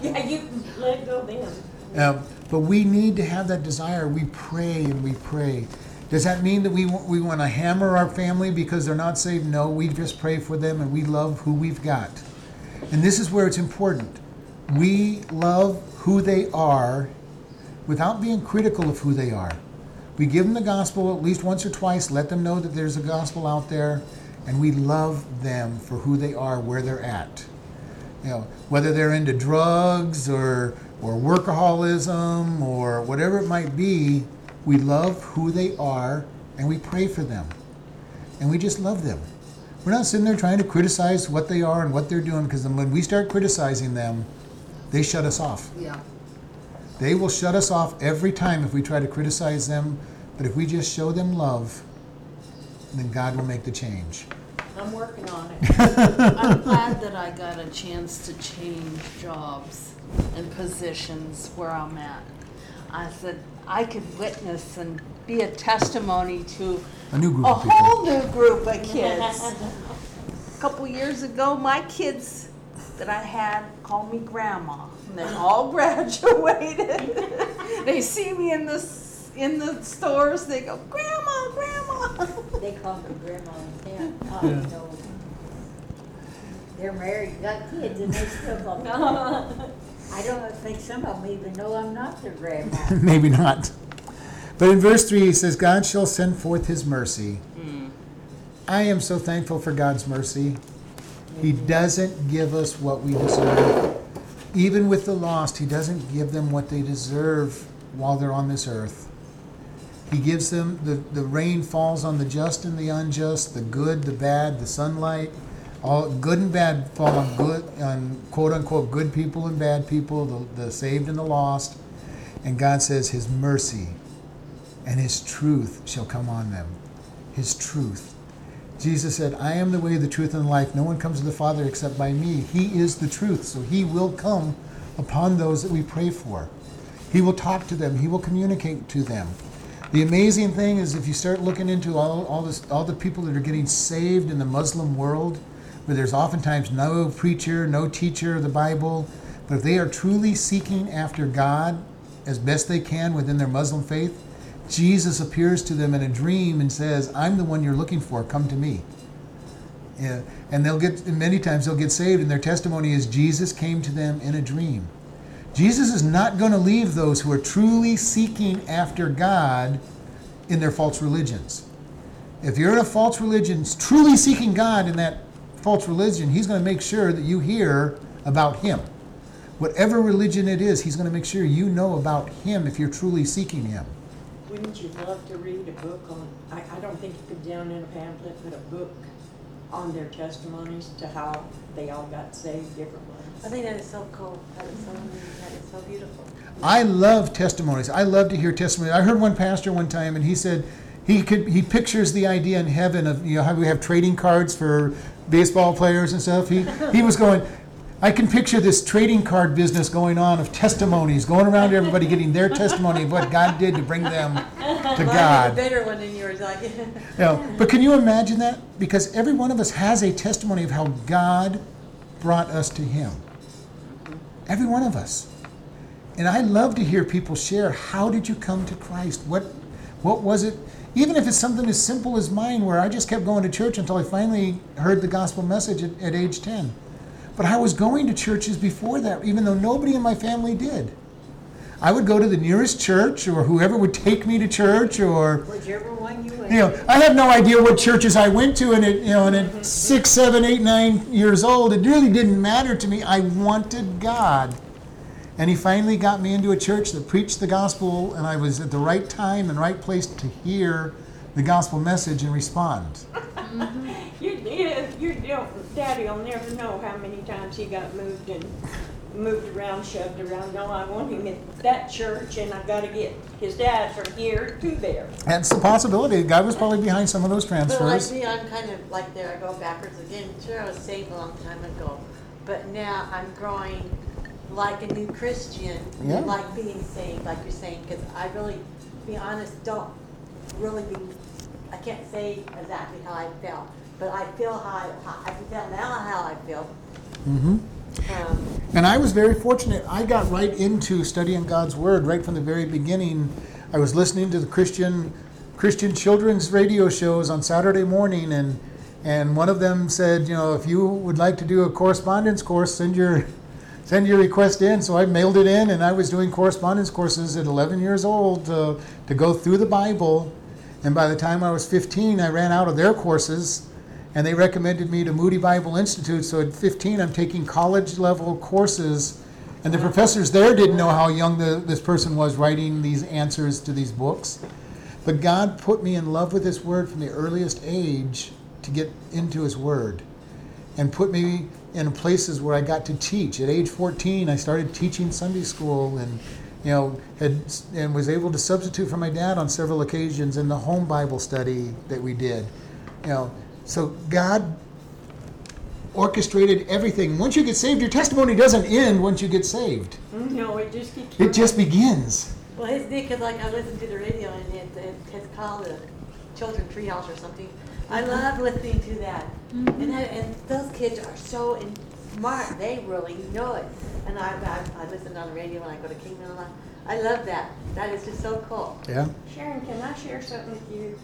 Yeah, you let go then. But we need to have that desire. We pray and we pray. Does that mean that we want to hammer our family because they're not saved? No, we just pray for them and we love who we've got. And this is where it's important. We love who they are without being critical of who they are. We give them the gospel at least once or twice, let them know that there's a gospel out there, and we love them for who they are, where they're at. You know, whether they're into drugs or workaholism or whatever it might be, we love who they are and we pray for them. And we just love them. We're not sitting there trying to criticize what they are and what they're doing, because when we start criticizing them, they shut us off. Yeah. They will shut us off every time if we try to criticize them. But if we just show them love, then God will make the change. I'm working on it. I'm glad that I got a chance to change jobs and positions where I'm at. I said I could witness and be a testimony to a whole new group of kids. A couple years ago, my kids that I had called me grandma, and they all graduated. They see me in the stores, they go, "Grandma, Grandma." They call her Grandma. Yeah. Oh, yeah. No. They're married, got kids, and they still call me Grandma. I don't think some of them even know I'm not their grandma. Maybe not. But in verse 3, he says, God shall send forth his mercy. Mm. I am so thankful for God's mercy. Mm-hmm. He doesn't give us what we deserve. Even with the lost, he doesn't give them what they deserve while they're on this earth. He gives them, the rain falls on the just and the unjust, the good, the bad, the sunlight. All good and bad fall on quote unquote good people and bad people, the saved and the lost. And God says his mercy and his truth shall come on them. His truth. Jesus said, I am the way, the truth, and the life. No one comes to the Father except by me. He is the truth. So he will come upon those that we pray for. He will talk to them. He will communicate to them. The amazing thing is if you start looking into all the people that are getting saved in the Muslim world, where there's oftentimes no preacher, no teacher of the Bible, but if they are truly seeking after God as best they can within their Muslim faith, Jesus appears to them in a dream and says, I'm the one you're looking for, come to me. Yeah. And many times they'll get saved, and their testimony is Jesus came to them in a dream. Jesus is not going to leave those who are truly seeking after God in their false religions. If you're in a false religion, truly seeking God in that false religion, he's going to make sure that you hear about him. Whatever religion it is, he's going to make sure you know about him if you're truly seeking him. Wouldn't you love to read a book on, I don't think you could down in a pamphlet, but a book on their testimonies to how they all got saved different ways. I think that is so cool. That is so beautiful. I love testimonies. I love to hear testimonies. I heard one pastor one time, and he said he pictures the idea in heaven of, you know, how we have trading cards for baseball players and stuff. He was going, I can picture this trading card business going on of testimonies, going around to everybody getting their testimony of what God did to bring them to God. Better one than yours, I guess. Yeah. But can you imagine that? Because every one of us has a testimony of how God brought us to him. Every one of us. And I love to hear people share, how did you come to Christ? What was it? Even if it's something as simple as mine, where I just kept going to church until I finally heard the gospel message at age 10. But I was going to churches before that, even though nobody in my family did. I would go to the nearest church, or whoever would take me to church, or whichever one you went. You know, I have no idea what churches I went to, and at 6, 7, 8, 9 years old, it really didn't matter to me. I wanted God, and he finally got me into a church that preached the gospel, and I was at the right time and right place to hear the gospel message and respond. Mm-hmm. Daddy will never know how many times he got moved around, shoved around. No, I want him at that church, and I've got to get his dad from here to there. That's the possibility. God was probably behind some of those transfers. But like me, I'm kind of like there. I go backwards again. Sure, I was saved a long time ago, but now I'm growing like a new Christian, yeah. Like being saved, like you're saying, because I really, to be honest, don't really be, I can't say exactly how I felt. But I feel how I can tell now how I feel. Mm-hmm. And I was very fortunate. I got right into studying God's Word right from the very beginning. I was listening to the Christian children's radio shows on Saturday morning, and one of them said, you know, if you would like to do a correspondence course, send your request in. So I mailed it in, and I was doing correspondence courses at 11 years old to go through the Bible. And by the time I was 15, I ran out of their courses. And they recommended me to Moody Bible Institute. So at 15, I'm taking college-level courses. And the professors there didn't know how young this person was writing these answers to these books. But God put me in love with his word from the earliest age to get into his word. And put me in places where I got to teach. At age 14, I started teaching Sunday school and was able to substitute for my dad on several occasions in the home Bible study that we did. You know. So God orchestrated everything. Once you get saved, your testimony doesn't end once you get saved. No, it just keeps going. It just begins. Well, it's neat because, like, I listened to the radio, and it's called the Children's Treehouse or something. I love listening to that. Mm-hmm. And those kids are so smart. They really know it. And I listen on the radio when I go to Kingman a lot. I love that. That is just so cool. Yeah. Sharon, can I share something with you?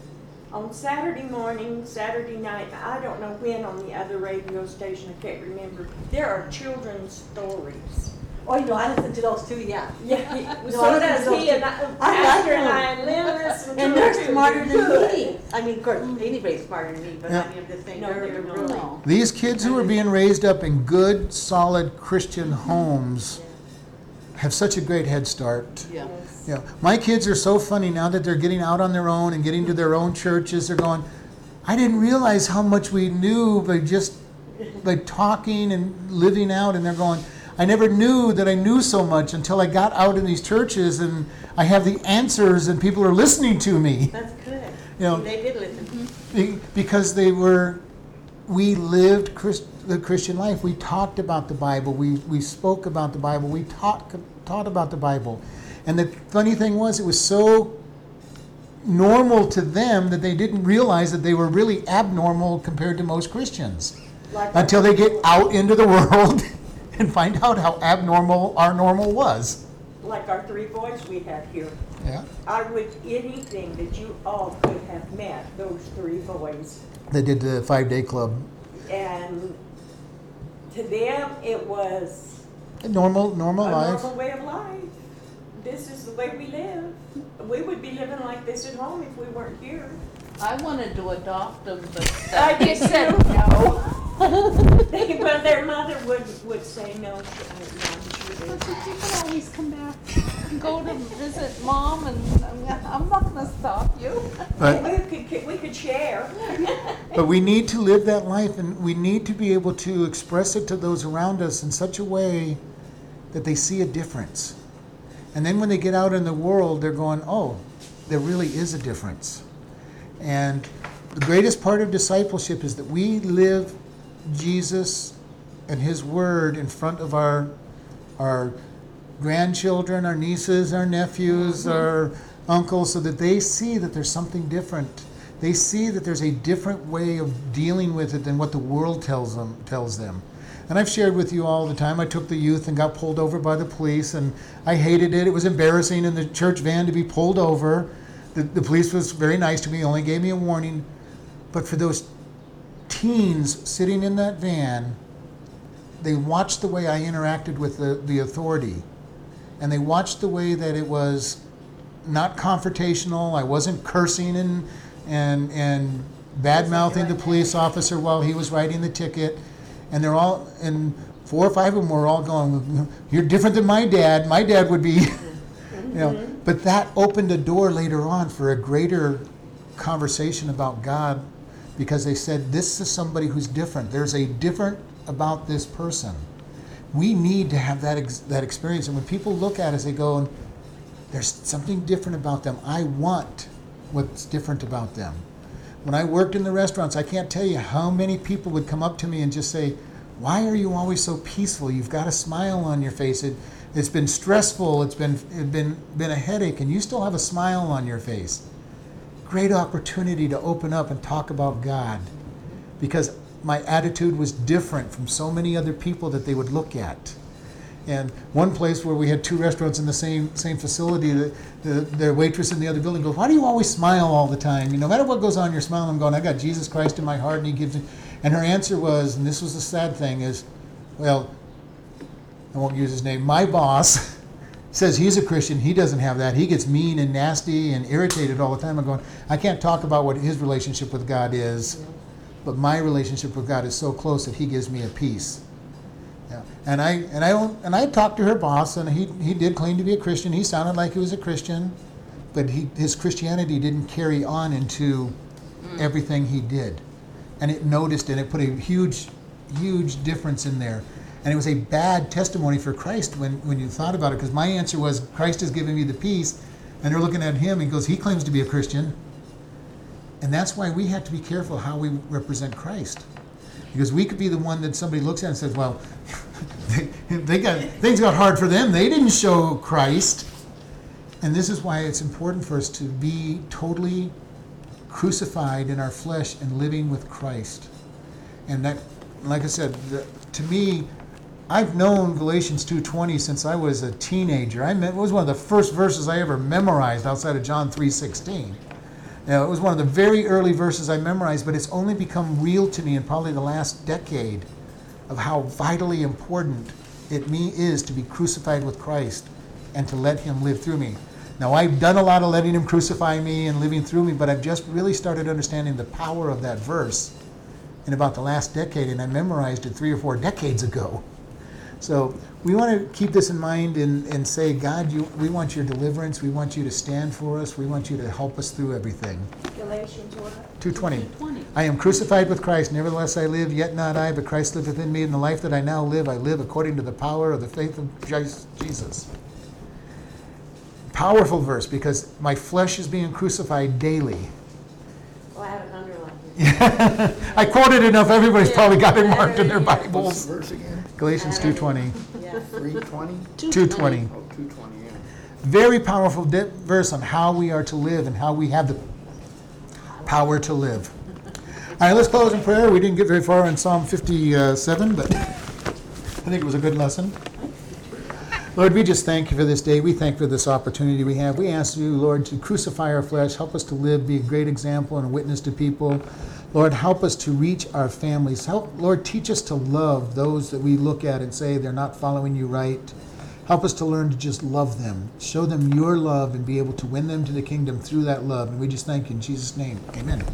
On Saturday morning, Saturday night, I don't know when on the other radio station, I can't remember, there are children's stories. Oh, you know, I listen to those too, yeah. Yeah. No, so does he, and I live in. And they're smarter than me. I mean, of course, anybody's smarter than me, but yeah. I mean, the thing, they're really. These kids who are being raised up in good, solid Christian homes have such a great head start. Yeah. Yeah, my kids are so funny now that they're getting out on their own and getting to their own churches. They're going, I didn't realize how much we knew by just by talking and living out. And they're going, I never knew that I knew so much until I got out in these churches and I have the answers and people are listening to me. That's good. You know, they did listen. Because we lived the Christian life. We talked about the Bible. We spoke about the Bible. We taught about the Bible. And the funny thing was, it was so normal to them that they didn't realize that they were really abnormal compared to most Christians. Until they get out into the world and find out how abnormal our normal was. Like our three boys we have here. Yeah. I would anything that you all could have met those three boys. They did the 5-day club. And to them, it was a normal life. Normal way of life. This is the way we live. We would be living like this at home if we weren't here. I wanted to adopt them, but I just said no. But their mother would say no. But you can always come back and go to visit Mom, and I'm not going to stop you. We could share. But we need to live that life, and we need to be able to express it to those around us in such a way that they see a difference. And then when they get out in the world, they're going, oh, there really is a difference. And the greatest part of discipleship is that we live Jesus and His Word in front of our grandchildren, our nieces, our nephews, our uncles, so that they see that there's something different. They see that there's a different way of dealing with it than what the world tells them. And I've shared with you all the time, I took the youth and got pulled over by the police, and I hated it. It was embarrassing in the church van to be pulled over. The police was very nice to me, only gave me a warning. But for those teens sitting in that van, they watched the way I interacted with the authority. And they watched the way that it was not confrontational. I wasn't cursing and bad-mouthing the police officer while he was writing the ticket. And they're all, and 4 or 5 of them were all going, you're different than my dad. My dad would be, you know. But that opened a door later on for a greater conversation about God, because they said, this is somebody who's different. There's a different about this person. We need to have that experience. And when people look at us, they go, there's something different about them. I want what's different about them. When I worked in the restaurants, I can't tell you how many people would come up to me and just say, why are you always so peaceful? You've got a smile on your face. It's been stressful. It's been a headache, and you still have a smile on your face. Great opportunity to open up and talk about God, because my attitude was different from so many other people that they would look at. And one place where we had 2 restaurants in the same facility, the waitress in the other building goes, why do you always smile all the time? You know, no matter what goes on, you're smiling. I'm going, I got Jesus Christ in my heart, and He gives it. And her answer was, and this was the sad thing, is, well, I won't use his name, my boss says he's a Christian. He doesn't have that. He gets mean and nasty and irritated all the time. I'm going, I can't talk about what his relationship with God is, but my relationship with God is so close that He gives me a peace. Yeah. And I talked to her boss, and he did claim to be a Christian. He sounded like he was a Christian, but his Christianity didn't carry on into everything he did. And it noticed, and it put a huge, huge difference in there. And it was a bad testimony for Christ when you thought about it, because my answer was, Christ has given me the peace, and they're looking at him and goes, he claims to be a Christian. And that's why we have to be careful how we represent Christ. Because we could be the one that somebody looks at and says, well, things got hard for them. They didn't show Christ. And this is why it's important for us to be totally crucified in our flesh and living with Christ. And that, like I said, to me, I've known Galatians 2:20 since I was a teenager. It was one of the first verses I ever memorized outside of John 3:16. Now, it was one of the very early verses I memorized, but it's only become real to me in probably the last decade of how vitally important it me is to be crucified with Christ and to let him live through me. Now, I've done a lot of letting him crucify me and living through me, but I've just really started understanding the power of that verse in about the last decade, and I memorized it 3 or 4 decades ago. So we want to keep this in mind and say, God, we want your deliverance. We want you to stand for us. We want you to help us through everything. Galatians 2:20. I am crucified with Christ. Nevertheless, I live, yet not I, but Christ liveth in me. And the life that I now live, I live according to the power of the faith of Jesus. Powerful verse, because my flesh is being crucified daily. Well, I have it underlined. I quoted enough. Everybody's probably got it marked in their Bibles. Verse again. Galatians 2:20. Yeah. 3:20? 2:20. Oh, 2:20, yeah. Very powerful verse on how we are to live and how we have the power to live. All right, let's close in prayer. We didn't get very far in Psalm 57, but I think it was a good lesson. Lord, we just thank you for this day. We thank you for this opportunity we have. We ask you, Lord, to crucify our flesh. Help us to live, be a great example and a witness to people. Lord, help us to reach our families. Lord, teach us to love those that we look at and say they're not following you right. Help us to learn to just love them. Show them your love and be able to win them to the kingdom through that love. And we just thank you in Jesus' name. Amen.